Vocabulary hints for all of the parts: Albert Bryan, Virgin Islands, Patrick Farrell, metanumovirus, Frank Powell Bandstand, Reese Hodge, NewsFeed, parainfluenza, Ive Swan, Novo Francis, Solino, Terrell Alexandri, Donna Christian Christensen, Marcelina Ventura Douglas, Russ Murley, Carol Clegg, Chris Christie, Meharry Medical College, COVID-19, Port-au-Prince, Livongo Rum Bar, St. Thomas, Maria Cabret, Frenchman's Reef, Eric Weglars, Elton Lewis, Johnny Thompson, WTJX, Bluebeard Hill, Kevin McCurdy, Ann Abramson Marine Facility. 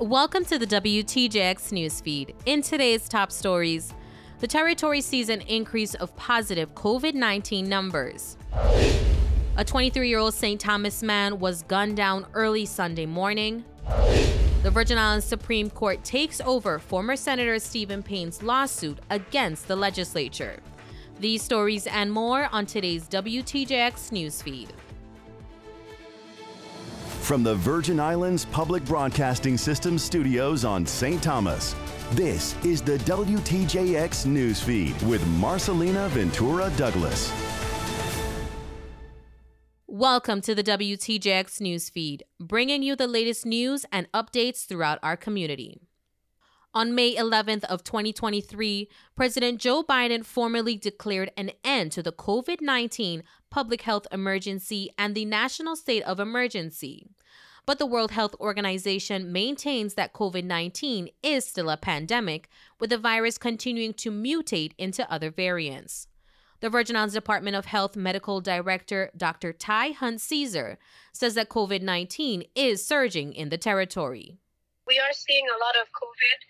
Welcome to the WTJX newsfeed. In today's top stories, the territory sees an increase of positive COVID-19 numbers. A 23-year-old St. Thomas man was gunned down early Sunday morning. The Virgin Islands Supreme Court takes over former Senator Stephen Payne's lawsuit against the legislature. These stories and more on today's WTJX newsfeed. From the Virgin Islands Public Broadcasting System studios on St. Thomas, this is the WTJX Newsfeed with Marcelina Ventura Douglas. Welcome to the WTJX Newsfeed, bringing you the latest news and updates throughout our community. On May 11th of 2023, President Joe Biden formally declared an end to the COVID-19 public health emergency and the national state of emergency. But the World Health Organization maintains that COVID-19 is still a pandemic, with the virus continuing to mutate into other variants. The Virgin Islands Department of Health Medical Director Dr. Tai Hunte-Ceasar says that COVID-19 is surging in the territory. We are seeing a lot of COVID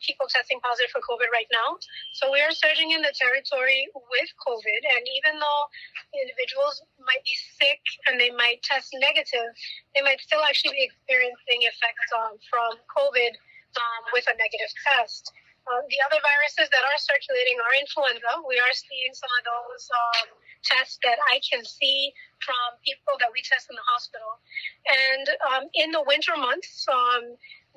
people testing positive for COVID right now. So we are surging in the territory with COVID. And even though individuals might be sick and they might test negative, they might still actually be experiencing effects from COVID with a negative test. The other viruses that are circulating are influenza. We are seeing some of those tests that I can see from people that we test in the hospital. And in the winter months,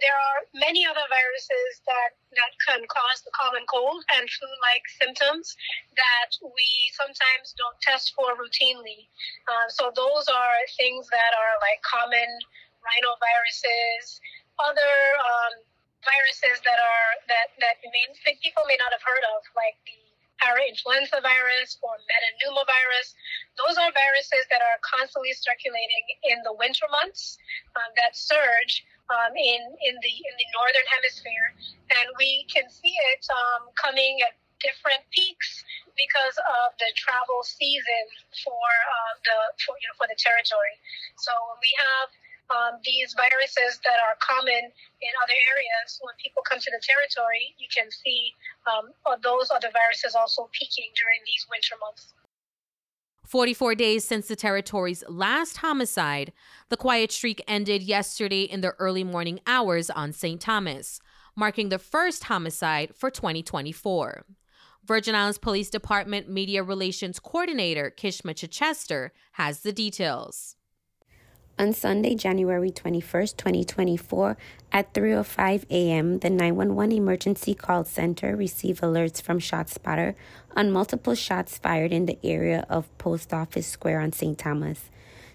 there are many other viruses that can cause the common cold and flu-like symptoms that we sometimes don't test for routinely. So those are things that are like common rhinoviruses, other viruses that people may not have heard of, like the parainfluenza virus or metanumovirus. Those are viruses that are constantly circulating in the winter months that surge in the northern hemisphere, and we can see it coming at different peaks because of the travel season for the territory. So we have these viruses that are common in other areas. When people come to the territory, you can see those other viruses also peaking during these winter months. 44 days since the territory's last homicide, the quiet streak ended yesterday in the early morning hours on St. Thomas, marking the first homicide for 2024. Virgin Islands Police Department Media Relations Coordinator Kishma Chichester has the details. On Sunday, January 21st, 2024, at 3:05 a.m., the 911 Emergency Call Center received alerts from ShotSpotter on multiple shots fired in the area of Post Office Square on St. Thomas.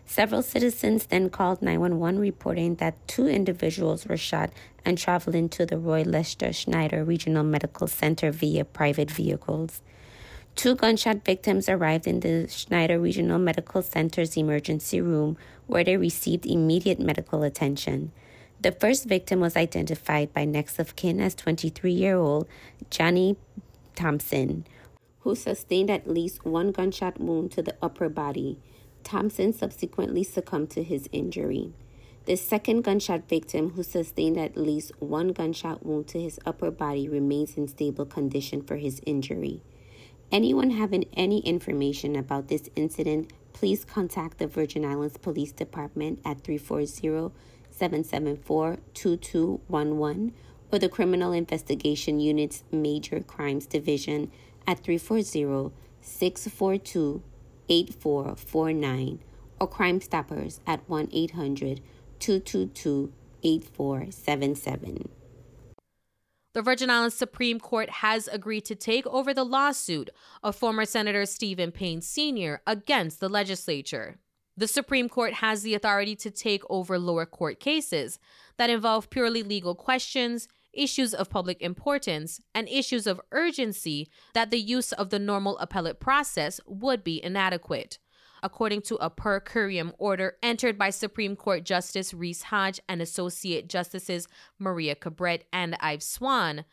Several citizens then called 911 reporting that two individuals were shot and traveling to the Roy Lester Schneider Regional Medical Center via private vehicles. Two gunshot victims arrived in the Schneider Regional Medical Center's emergency room, where they received immediate medical attention. The first victim was identified by next of kin as 23-year-old Johnny Thompson, who sustained at least one gunshot wound to the upper body. Thompson subsequently succumbed to his injury. The second gunshot victim, who sustained at least one gunshot wound to his upper body, remains in stable condition for his injury. Anyone having any information about this incident, please contact the Virgin Islands Police Department at 340-774-2211 or the Criminal Investigation Unit's Major Crimes Division at 340-642-8449 or Crime Stoppers at 1-800-222-8477. The Virgin Islands Supreme Court has agreed to take over the lawsuit of former Senator Stephen Payne Sr. against the legislature. The Supreme Court has the authority to take over lower court cases that involve purely legal questions, issues of public importance, and issues of urgency that the use of the normal appellate process would be inadequate, according to a per curiam order entered by Supreme Court Justice Reese Hodge and Associate Justices Maria Cabret and Ive Swan.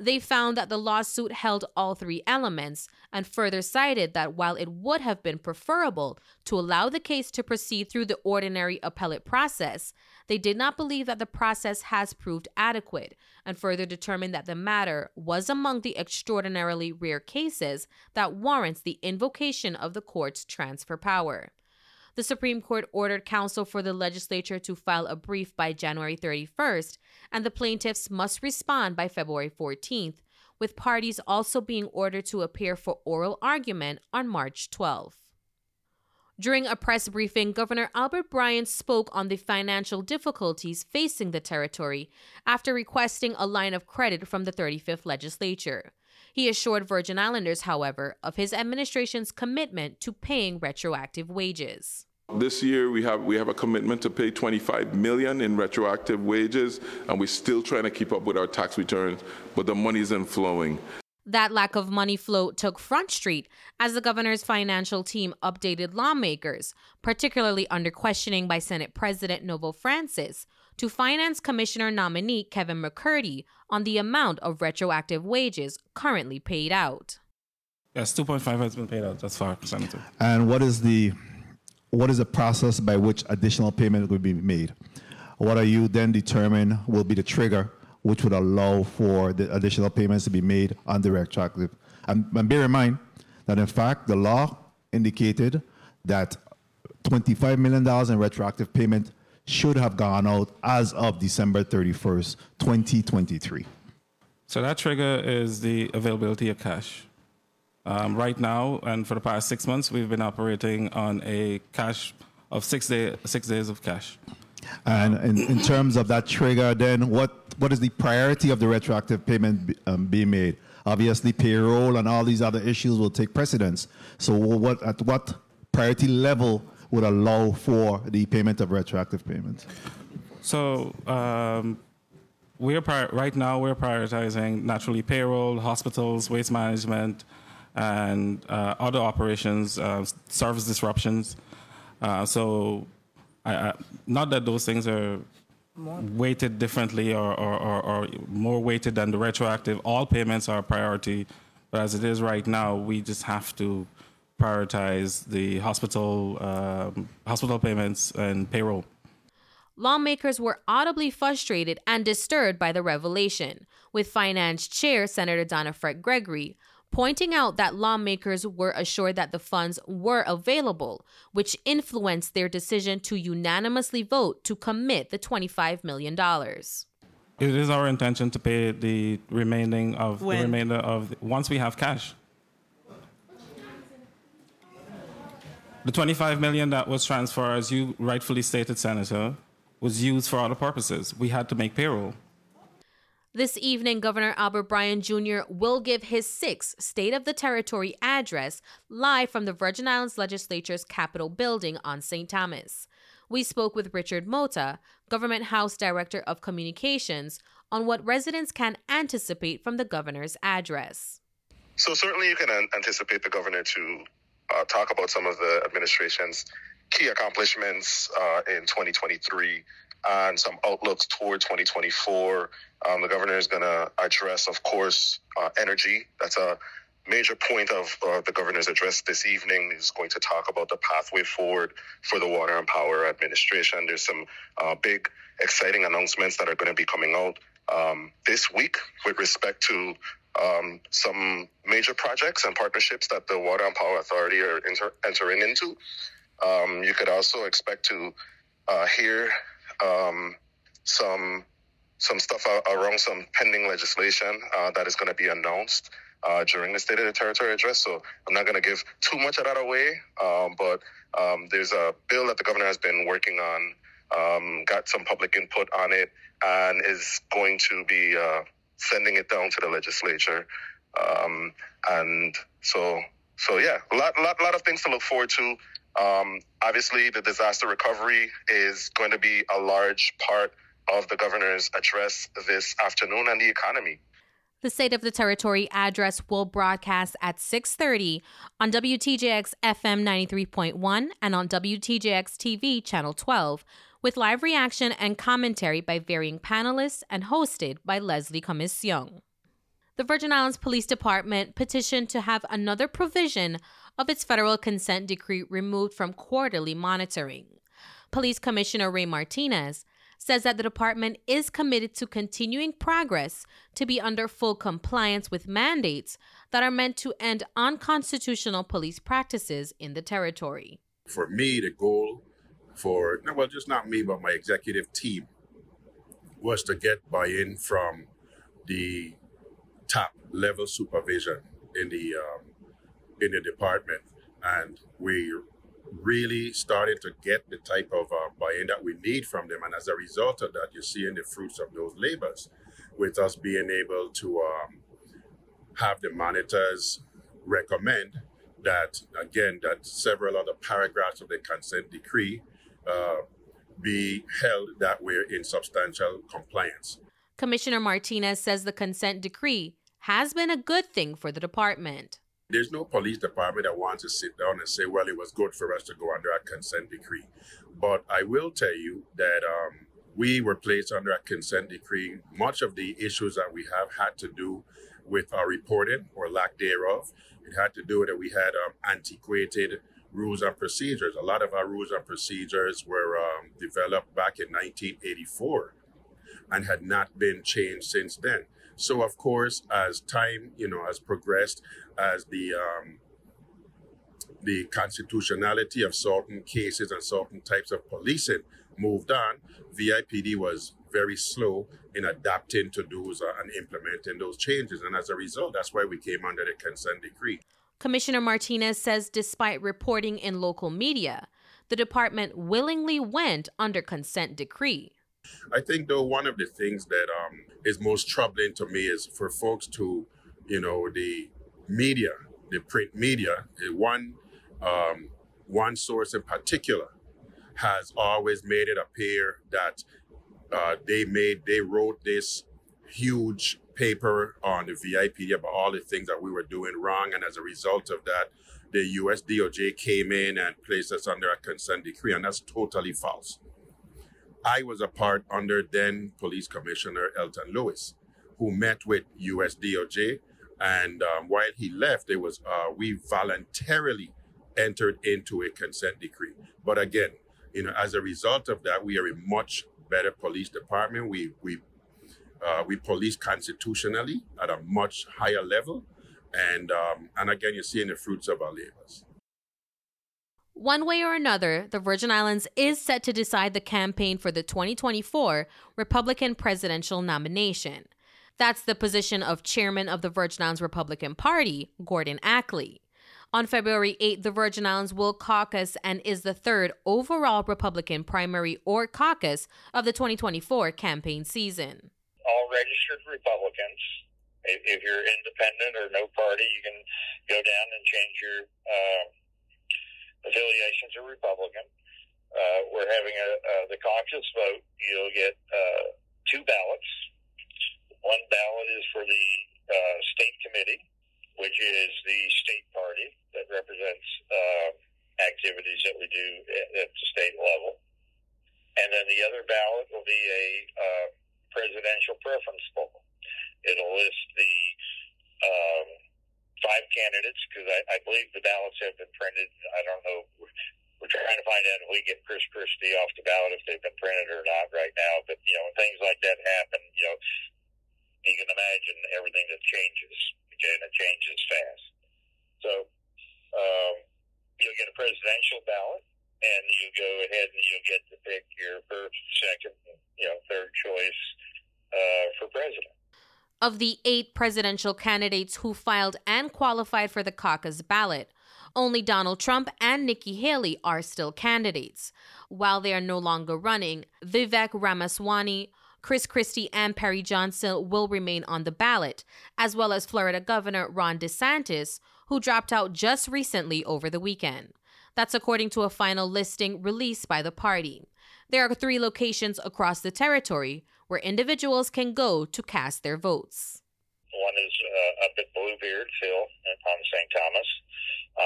They found that the lawsuit held all three elements and further cited that while it would have been preferable to allow the case to proceed through the ordinary appellate process, they did not believe that the process has proved adequate and further determined that the matter was among the extraordinarily rare cases that warrants the invocation of the court's transfer power. The Supreme Court ordered counsel for the legislature to file a brief by January 31st, and the plaintiffs must respond by February 14th, with parties also being ordered to appear for oral argument on March 12th. During a press briefing, Governor Albert Bryan spoke on the financial difficulties facing the territory after requesting a line of credit from the 35th legislature. He assured Virgin Islanders, however, of his administration's commitment to paying retroactive wages. This year we have a commitment to pay $25 million in retroactive wages, and we're still trying to keep up with our tax returns, but the money isn't flowing. That lack of money flow took front street as the governor's financial team updated lawmakers, particularly under questioning by Senate President Novo Francis, to Finance Commissioner nominee Kevin McCurdy on the amount of retroactive wages currently paid out. Yes, 2.5 has been paid out. That's far, Senator. And what is the process by which additional payment will be made? What are you then determine will be the trigger which would allow for the additional payments to be made on the retroactive? And bear in mind that, in fact, the law indicated that $25 million in retroactive payment should have gone out as of December 31st, 2023. So that trigger is the availability of cash. Right now, and for the past 6 months, we've been operating on a cash of six days of cash. And in terms of that trigger, then, what is the priority of the retroactive payment being made? Obviously, payroll and all these other issues will take precedence. So at what priority level would allow for the payment of retroactive payments? So we're prioritizing naturally payroll, hospitals, waste management, and other operations, service disruptions. So not that those things are weighted differently or more weighted than the retroactive. All payments are a priority, but as it is right now, we just have to prioritize the hospital payments and payroll. Lawmakers were audibly frustrated and disturbed by the revelation, with Finance Chair Senator Donna Freck Gregory pointing out that lawmakers were assured that the funds were available, which influenced their decision to unanimously vote to commit the $25 million. It is our intention to pay the remaining of once we have cash. The $25 million that was transferred, as you rightfully stated, Senator, was used for other purposes. We had to make payroll. This evening, Governor Albert Bryan Jr. will give his sixth State of the Territory address live from the Virgin Islands Legislature's Capitol building on St. Thomas. We spoke with Richard Mota, Government House Director of Communications, on what residents can anticipate from the governor's address. So certainly you can anticipate the governor to talk about some of the administration's key accomplishments in 2023 and some outlooks toward 2024. The governor is going to address, of course, energy. That's a major point of the governor's address this evening. He's going to talk about the pathway forward for the Water and Power Administration. There's some big, exciting announcements that are going to be coming out this week with respect to some major projects and partnerships that the Water and Power Authority are entering into. You could also expect to hear some stuff around some pending legislation that is going to be announced during the State of the Territory address. So I'm not going to give too much of that away, but there's a bill that the governor has been working on, got some public input on it, and is going to be sending it down to the legislature. A lot of things to look forward to. Obviously, the disaster recovery is going to be a large part of the governor's address this afternoon, and the economy. The State of the Territory address will broadcast at 6:30 on WTJX FM 93.1 and on WTJX TV Channel 12, with live reaction and commentary by varying panelists and hosted by Leslie Comision. the Virgin Islands Police Department petitioned to have another provision of its federal consent decree removed from quarterly monitoring. Police Commissioner Ray Martinez says that the department is committed to continuing progress to be under full compliance with mandates that are meant to end unconstitutional police practices in the territory. For me, the goal for, well, just not me, but my executive team was to get buy-in from the top level supervision in the department. And we really started to get the type of buy-in that we need from them. And as a result of that, you're seeing the fruits of those labors with us being able to have the monitors recommend that, again, that several other paragraphs of the consent decree be held that we're in substantial compliance. Commissioner Martinez says the consent decree has been a good thing for the department. There's no police department that wants to sit down and say, well, it was good for us to go under a consent decree. But I will tell you that we were placed under a consent decree. Much of the issues that we have had to do with our reporting or lack thereof, it had to do with that we had antiquated rules and procedures. A lot of our rules and procedures were developed back in 1984 and had not been changed since then. So, of course, as time, has progressed, as the constitutionality of certain cases and certain types of policing moved on, VIPD was very slow in adapting to those and implementing those changes. And as a result, that's why we came under the consent decree. Commissioner Martinez says despite reporting in local media, the department willingly went under consent decree. I think, though, one of the things that is most troubling to me is for folks to, the media, the print media, one source in particular has always made it appear that they wrote this huge paper on the VIPD about all the things that we were doing wrong. And as a result of that, the U.S. DOJ came in and placed us under a consent decree. And that's totally false. I was a part under then Police Commissioner Elton Lewis, who met with U.S. DOJ. And while he left, it was we voluntarily entered into a consent decree. But again, as a result of that, we are a much better police department. We police constitutionally at a much higher level. And again, you're seeing the fruits of our labors. One way or another, the Virgin Islands is set to decide the campaign for the 2024 Republican presidential nomination. That's the position of chairman of the Virgin Islands Republican Party, Gordon Ackley. On February 8, the Virgin Islands will caucus and is the third overall Republican primary or caucus of the 2024 campaign season. All registered Republicans, if you're independent or no party, you can go down and change your affiliations are Republican. We're having the caucus vote. You'll get two ballots. One ballot is for the state committee, which is the state party that represents activities that we do at the state level. And then the other ballot will be a presidential preference poll. It'll list the five candidates, because I believe the ballots have been printed. I don't know. We're trying to find out if we get Chris Christie off the ballot, if they've been printed or not right now. But, when things like that happen, you can imagine everything that changes. And it changes fast. So you'll get a presidential ballot, and you go ahead and you'll get to pick your first, second, third choice for president. Of the 8 presidential candidates who filed and qualified for the caucus ballot, only Donald Trump and Nikki Haley are still candidates. While they are no longer running, Vivek Ramaswamy, Chris Christie, and Perry Johnson will remain on the ballot, as well as Florida Governor Ron DeSantis, who dropped out just recently over the weekend. That's according to a final listing released by the party. There are 3 locations across the territory where individuals can go to cast their votes. One is up at Bluebeard Hill on St. Thomas.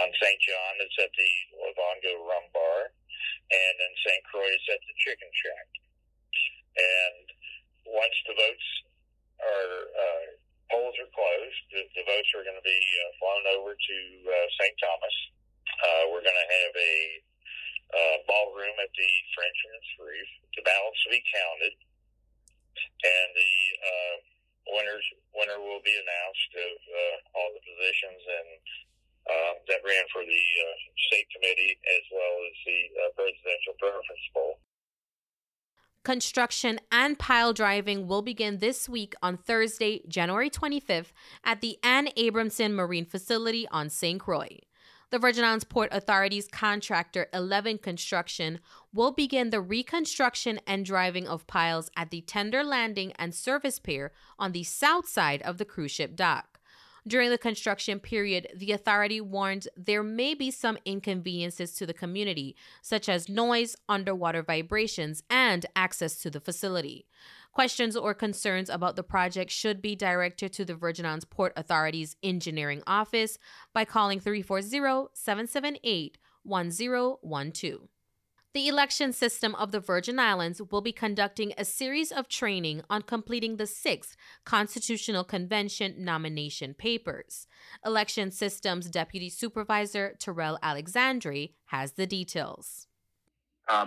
On St. John, it's at the Livongo Rum Bar. And in St. Croix, it's at the Chicken Shack. And once the votes are polls are closed, boats are going to be flown over to St. Thomas. We're going to have a ballroom at the Frenchman's Reef. The ballots will be counted, and the winner will be announced of all the positions and that ran for the state committee as well as the presidential preference poll. Construction and pile driving will begin this week on Thursday, January 25th at the Ann Abramson Marine Facility on St. Croix. The Virgin Islands Port Authority's contractor 11 Construction will begin the reconstruction and driving of piles at the tender landing and service pier on the south side of the cruise ship dock. During the construction period, the authority warns there may be some inconveniences to the community, such as noise, underwater vibrations, and access to the facility. Questions or concerns about the project should be directed to the Virgin Islands Port Authority's engineering office by calling 340-778-1012. The election system of the Virgin Islands will be conducting a series of training on completing the 6th Constitutional Convention nomination papers. Election Systems Deputy Supervisor Terrell Alexandri has the details.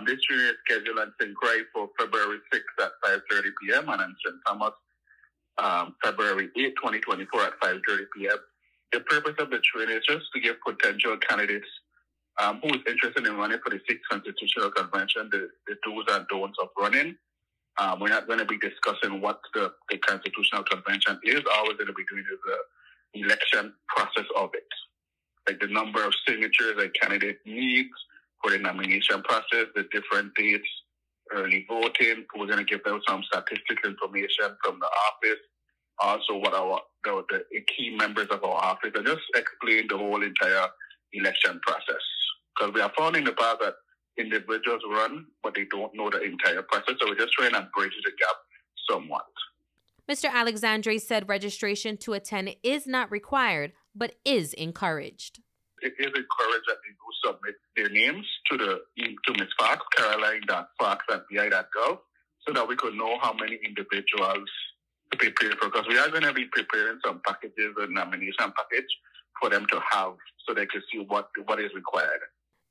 This training is scheduled on St. Croix for February 6th at 5:30 p.m. and on St. Thomas February 8th, 2024 at 5:30 p.m. The purpose of the training is just to give potential candidates who is interested in running for the 6th Constitutional Convention, the do's and don'ts of running. We're not going to be discussing what the Constitutional Convention is. All we're going to be doing is the election process of it, like the number of signatures a candidate needs for the nomination process, the different dates, early voting. We're going to give them some statistical information from the office, also what our the key members of our office, and just explain the whole entire election process. Because we have found in the past that individuals run, but they don't know the entire process. So we're just trying to bridge the gap somewhat. Mr. Alexandri said registration to attend is not required, but is encouraged. It is encouraged that they do submit their names to Ms. Fox, caroline.fox@vi.gov, so that we could know how many individuals to prepare for. Because we are going to be preparing some packages, a nomination package, for them to have so they can see what is required.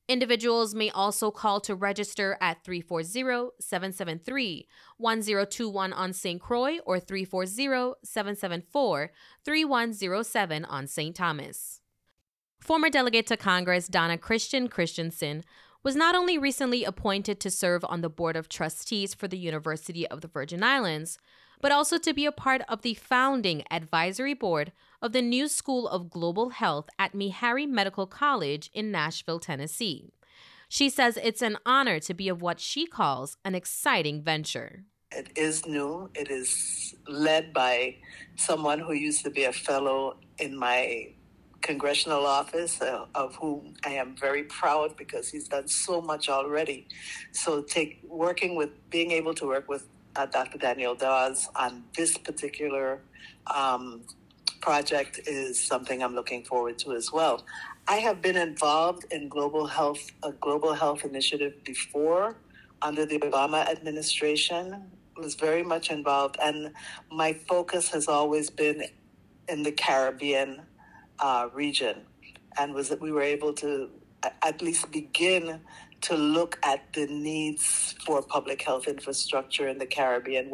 Individuals may also call to register at 340-773-1021 on St. Croix or 340-774-3107 on St. Thomas. Former delegate to Congress Donna Christian Christensen was not only recently appointed to serve on the Board of Trustees for the University of the Virgin Islands, but also to be a part of the founding advisory board of the new School of Global Health at Meharry Medical College in Nashville, Tennessee. She says it's an honor to be of what she calls an exciting venture. It is new. It is led by someone who used to be a fellow in my congressional office, of whom I am very proud because he's done so much already. So being able to work with Dr. Daniel Dawes on this particular project is something I'm looking forward to as well. I have been involved in a global health initiative before under the Obama administration. I was very much involved, and my focus has always been in the Caribbean region, and we were able to at least begin to look at the needs for public health infrastructure in the Caribbean,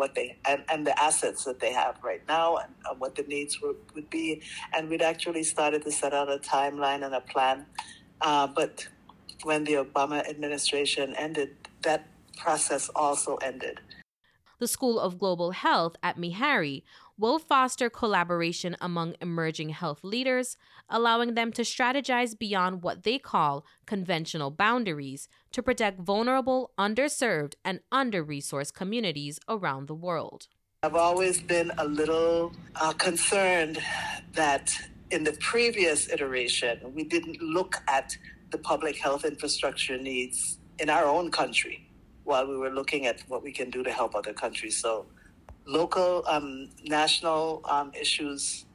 and the assets that they have right now, and what the needs would be. And we'd actually started to set out a timeline and a plan. But when the Obama administration ended, that process also ended. The School of Global Health at Meharry will foster collaboration among emerging health leaders, allowing them to strategize beyond what they call conventional boundaries to protect vulnerable, underserved, and under-resourced communities around the world. I've always been a little concerned that in the previous iteration, we didn't look at the public health infrastructure needs in our own country while we were looking at what we can do to help other countries. So local, national issues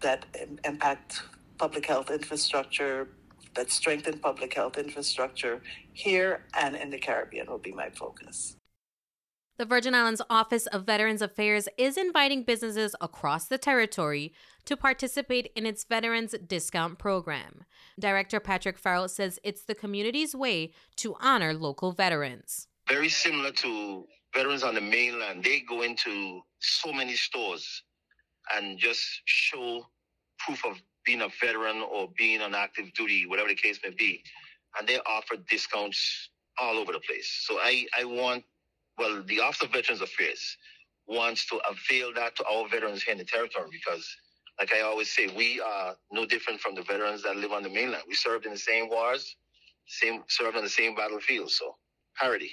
that impact public health infrastructure, that strengthen public health infrastructure here and in the Caribbean will be my focus. The Virgin Islands Office of Veterans Affairs is inviting businesses across the territory to participate in its Veterans Discount Program. Director Patrick Farrell says it's the community's way to honor local veterans. Very similar to veterans on the mainland, they go into so many stores and just show proof of being a veteran or being on active duty, whatever the case may be. And they offer discounts all over the place. So Well, the Office of Veterans Affairs wants to avail that to our veterans here in the territory because, like I always say, we are no different from the veterans that live on the mainland. We served in the same wars, served on the same battlefield, so parity.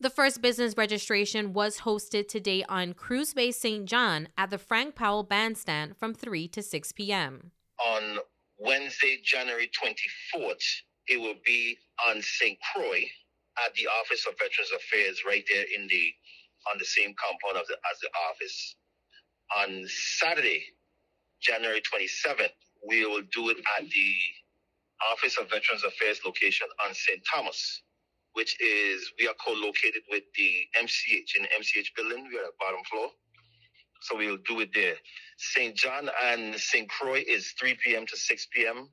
The first business registration was hosted today on Cruise Bay St. John at the Frank Powell Bandstand from 3 to 6 p.m. On Wednesday, January 24th, it will be on St. Croix, at the Office of Veterans Affairs right there on the same compound as the office. On Saturday, January 27th, we will do it at the Office of Veterans Affairs location on St. Thomas, which is, we are co-located with the MCH. In the MCH building, we are at the bottom floor. So we will do it there. St. John and St. Croix is 3 p.m. to 6 p.m.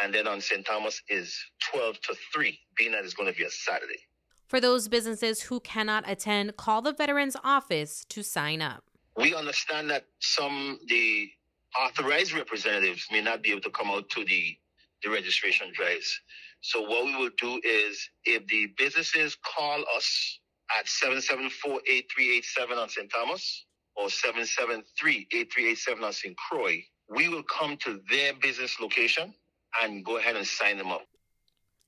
And then on St. Thomas is 12 to 3, being that it's going to be a Saturday. For those businesses who cannot attend, call the Veterans Office to sign up. We understand that the authorized representatives may not be able to come out to the registration drives. So what we will do is, if the businesses call us at 774-8387 on St. Thomas or 773-8387 on St. Croix, we will come to their business location and go ahead and sign them up.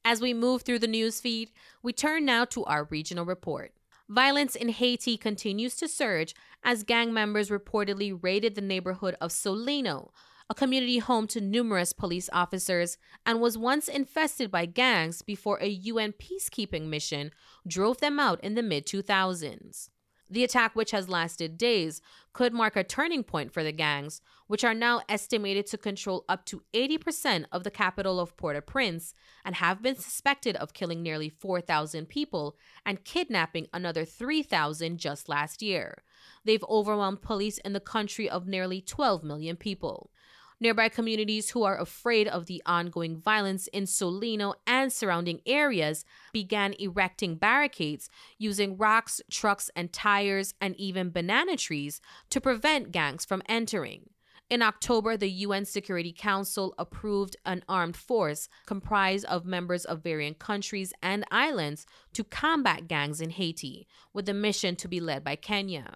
As we move through the news feed, we turn now to our regional report. Violence in Haiti continues to surge as gang members reportedly raided the neighborhood of Solino, a community home to numerous police officers, and was once infested by gangs before a UN peacekeeping mission drove them out in the mid-2000s. The attack, which has lasted days, could mark a turning point for the gangs, which are now estimated to control up to 80% of the capital of Port-au-Prince and have been suspected of killing nearly 4,000 people and kidnapping another 3,000 just last year. They've overwhelmed police in the country of nearly 12 million people. Nearby communities who are afraid of the ongoing violence in Solino and surrounding areas began erecting barricades using rocks, trucks, and tires, and even banana trees to prevent gangs from entering. In October, the UN Security Council approved an armed force comprised of members of varying countries and islands to combat gangs in Haiti, with the mission to be led by Kenya.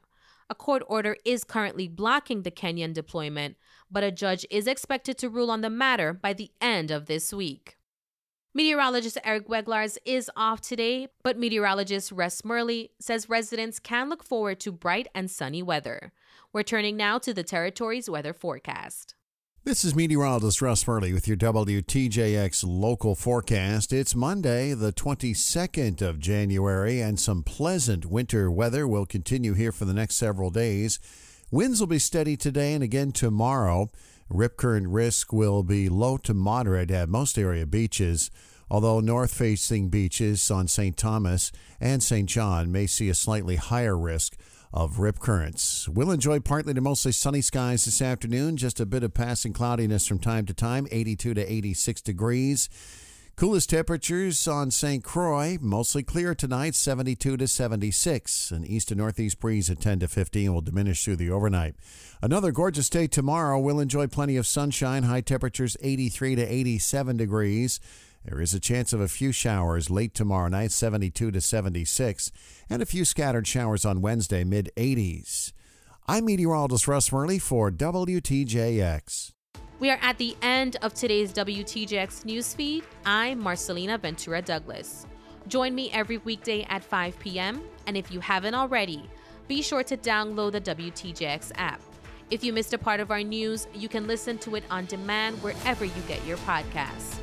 A court order is currently blocking the Kenyan deployment, but a judge is expected to rule on the matter by the end of this week. Meteorologist Eric Weglars is off today, but meteorologist Russ Murley says residents can look forward to bright and sunny weather. We're turning now to the territory's weather forecast. This is meteorologist Russ Murley with your WTJX local forecast. It's Monday, the 22nd of January, and some pleasant winter weather will continue here for the next several days. Winds will be steady today and again tomorrow. Rip current risk will be low to moderate at most area beaches, although north-facing beaches on St. Thomas and St. John may see a slightly higher risk of rip currents. We'll enjoy partly to mostly sunny skies this afternoon, just a bit of passing cloudiness from time to time, 82 to 86 degrees. Coolest temperatures on St. Croix, mostly clear tonight, 72 to 76. An east to northeast breeze at 10 to 15 will diminish through the overnight. Another gorgeous day tomorrow. We'll enjoy plenty of sunshine, high temperatures 83 to 87 degrees. There is a chance of a few showers late tomorrow night, 72 to 76, and a few scattered showers on Wednesday, mid-80s. I'm meteorologist Russ Murley for WTJX. We are at the end of today's WTJX newsfeed. I'm Marcelina Ventura Douglas. Join me every weekday at 5 p.m. And if you haven't already, be sure to download the WTJX app. If you missed a part of our news, you can listen to it on demand wherever you get your podcasts.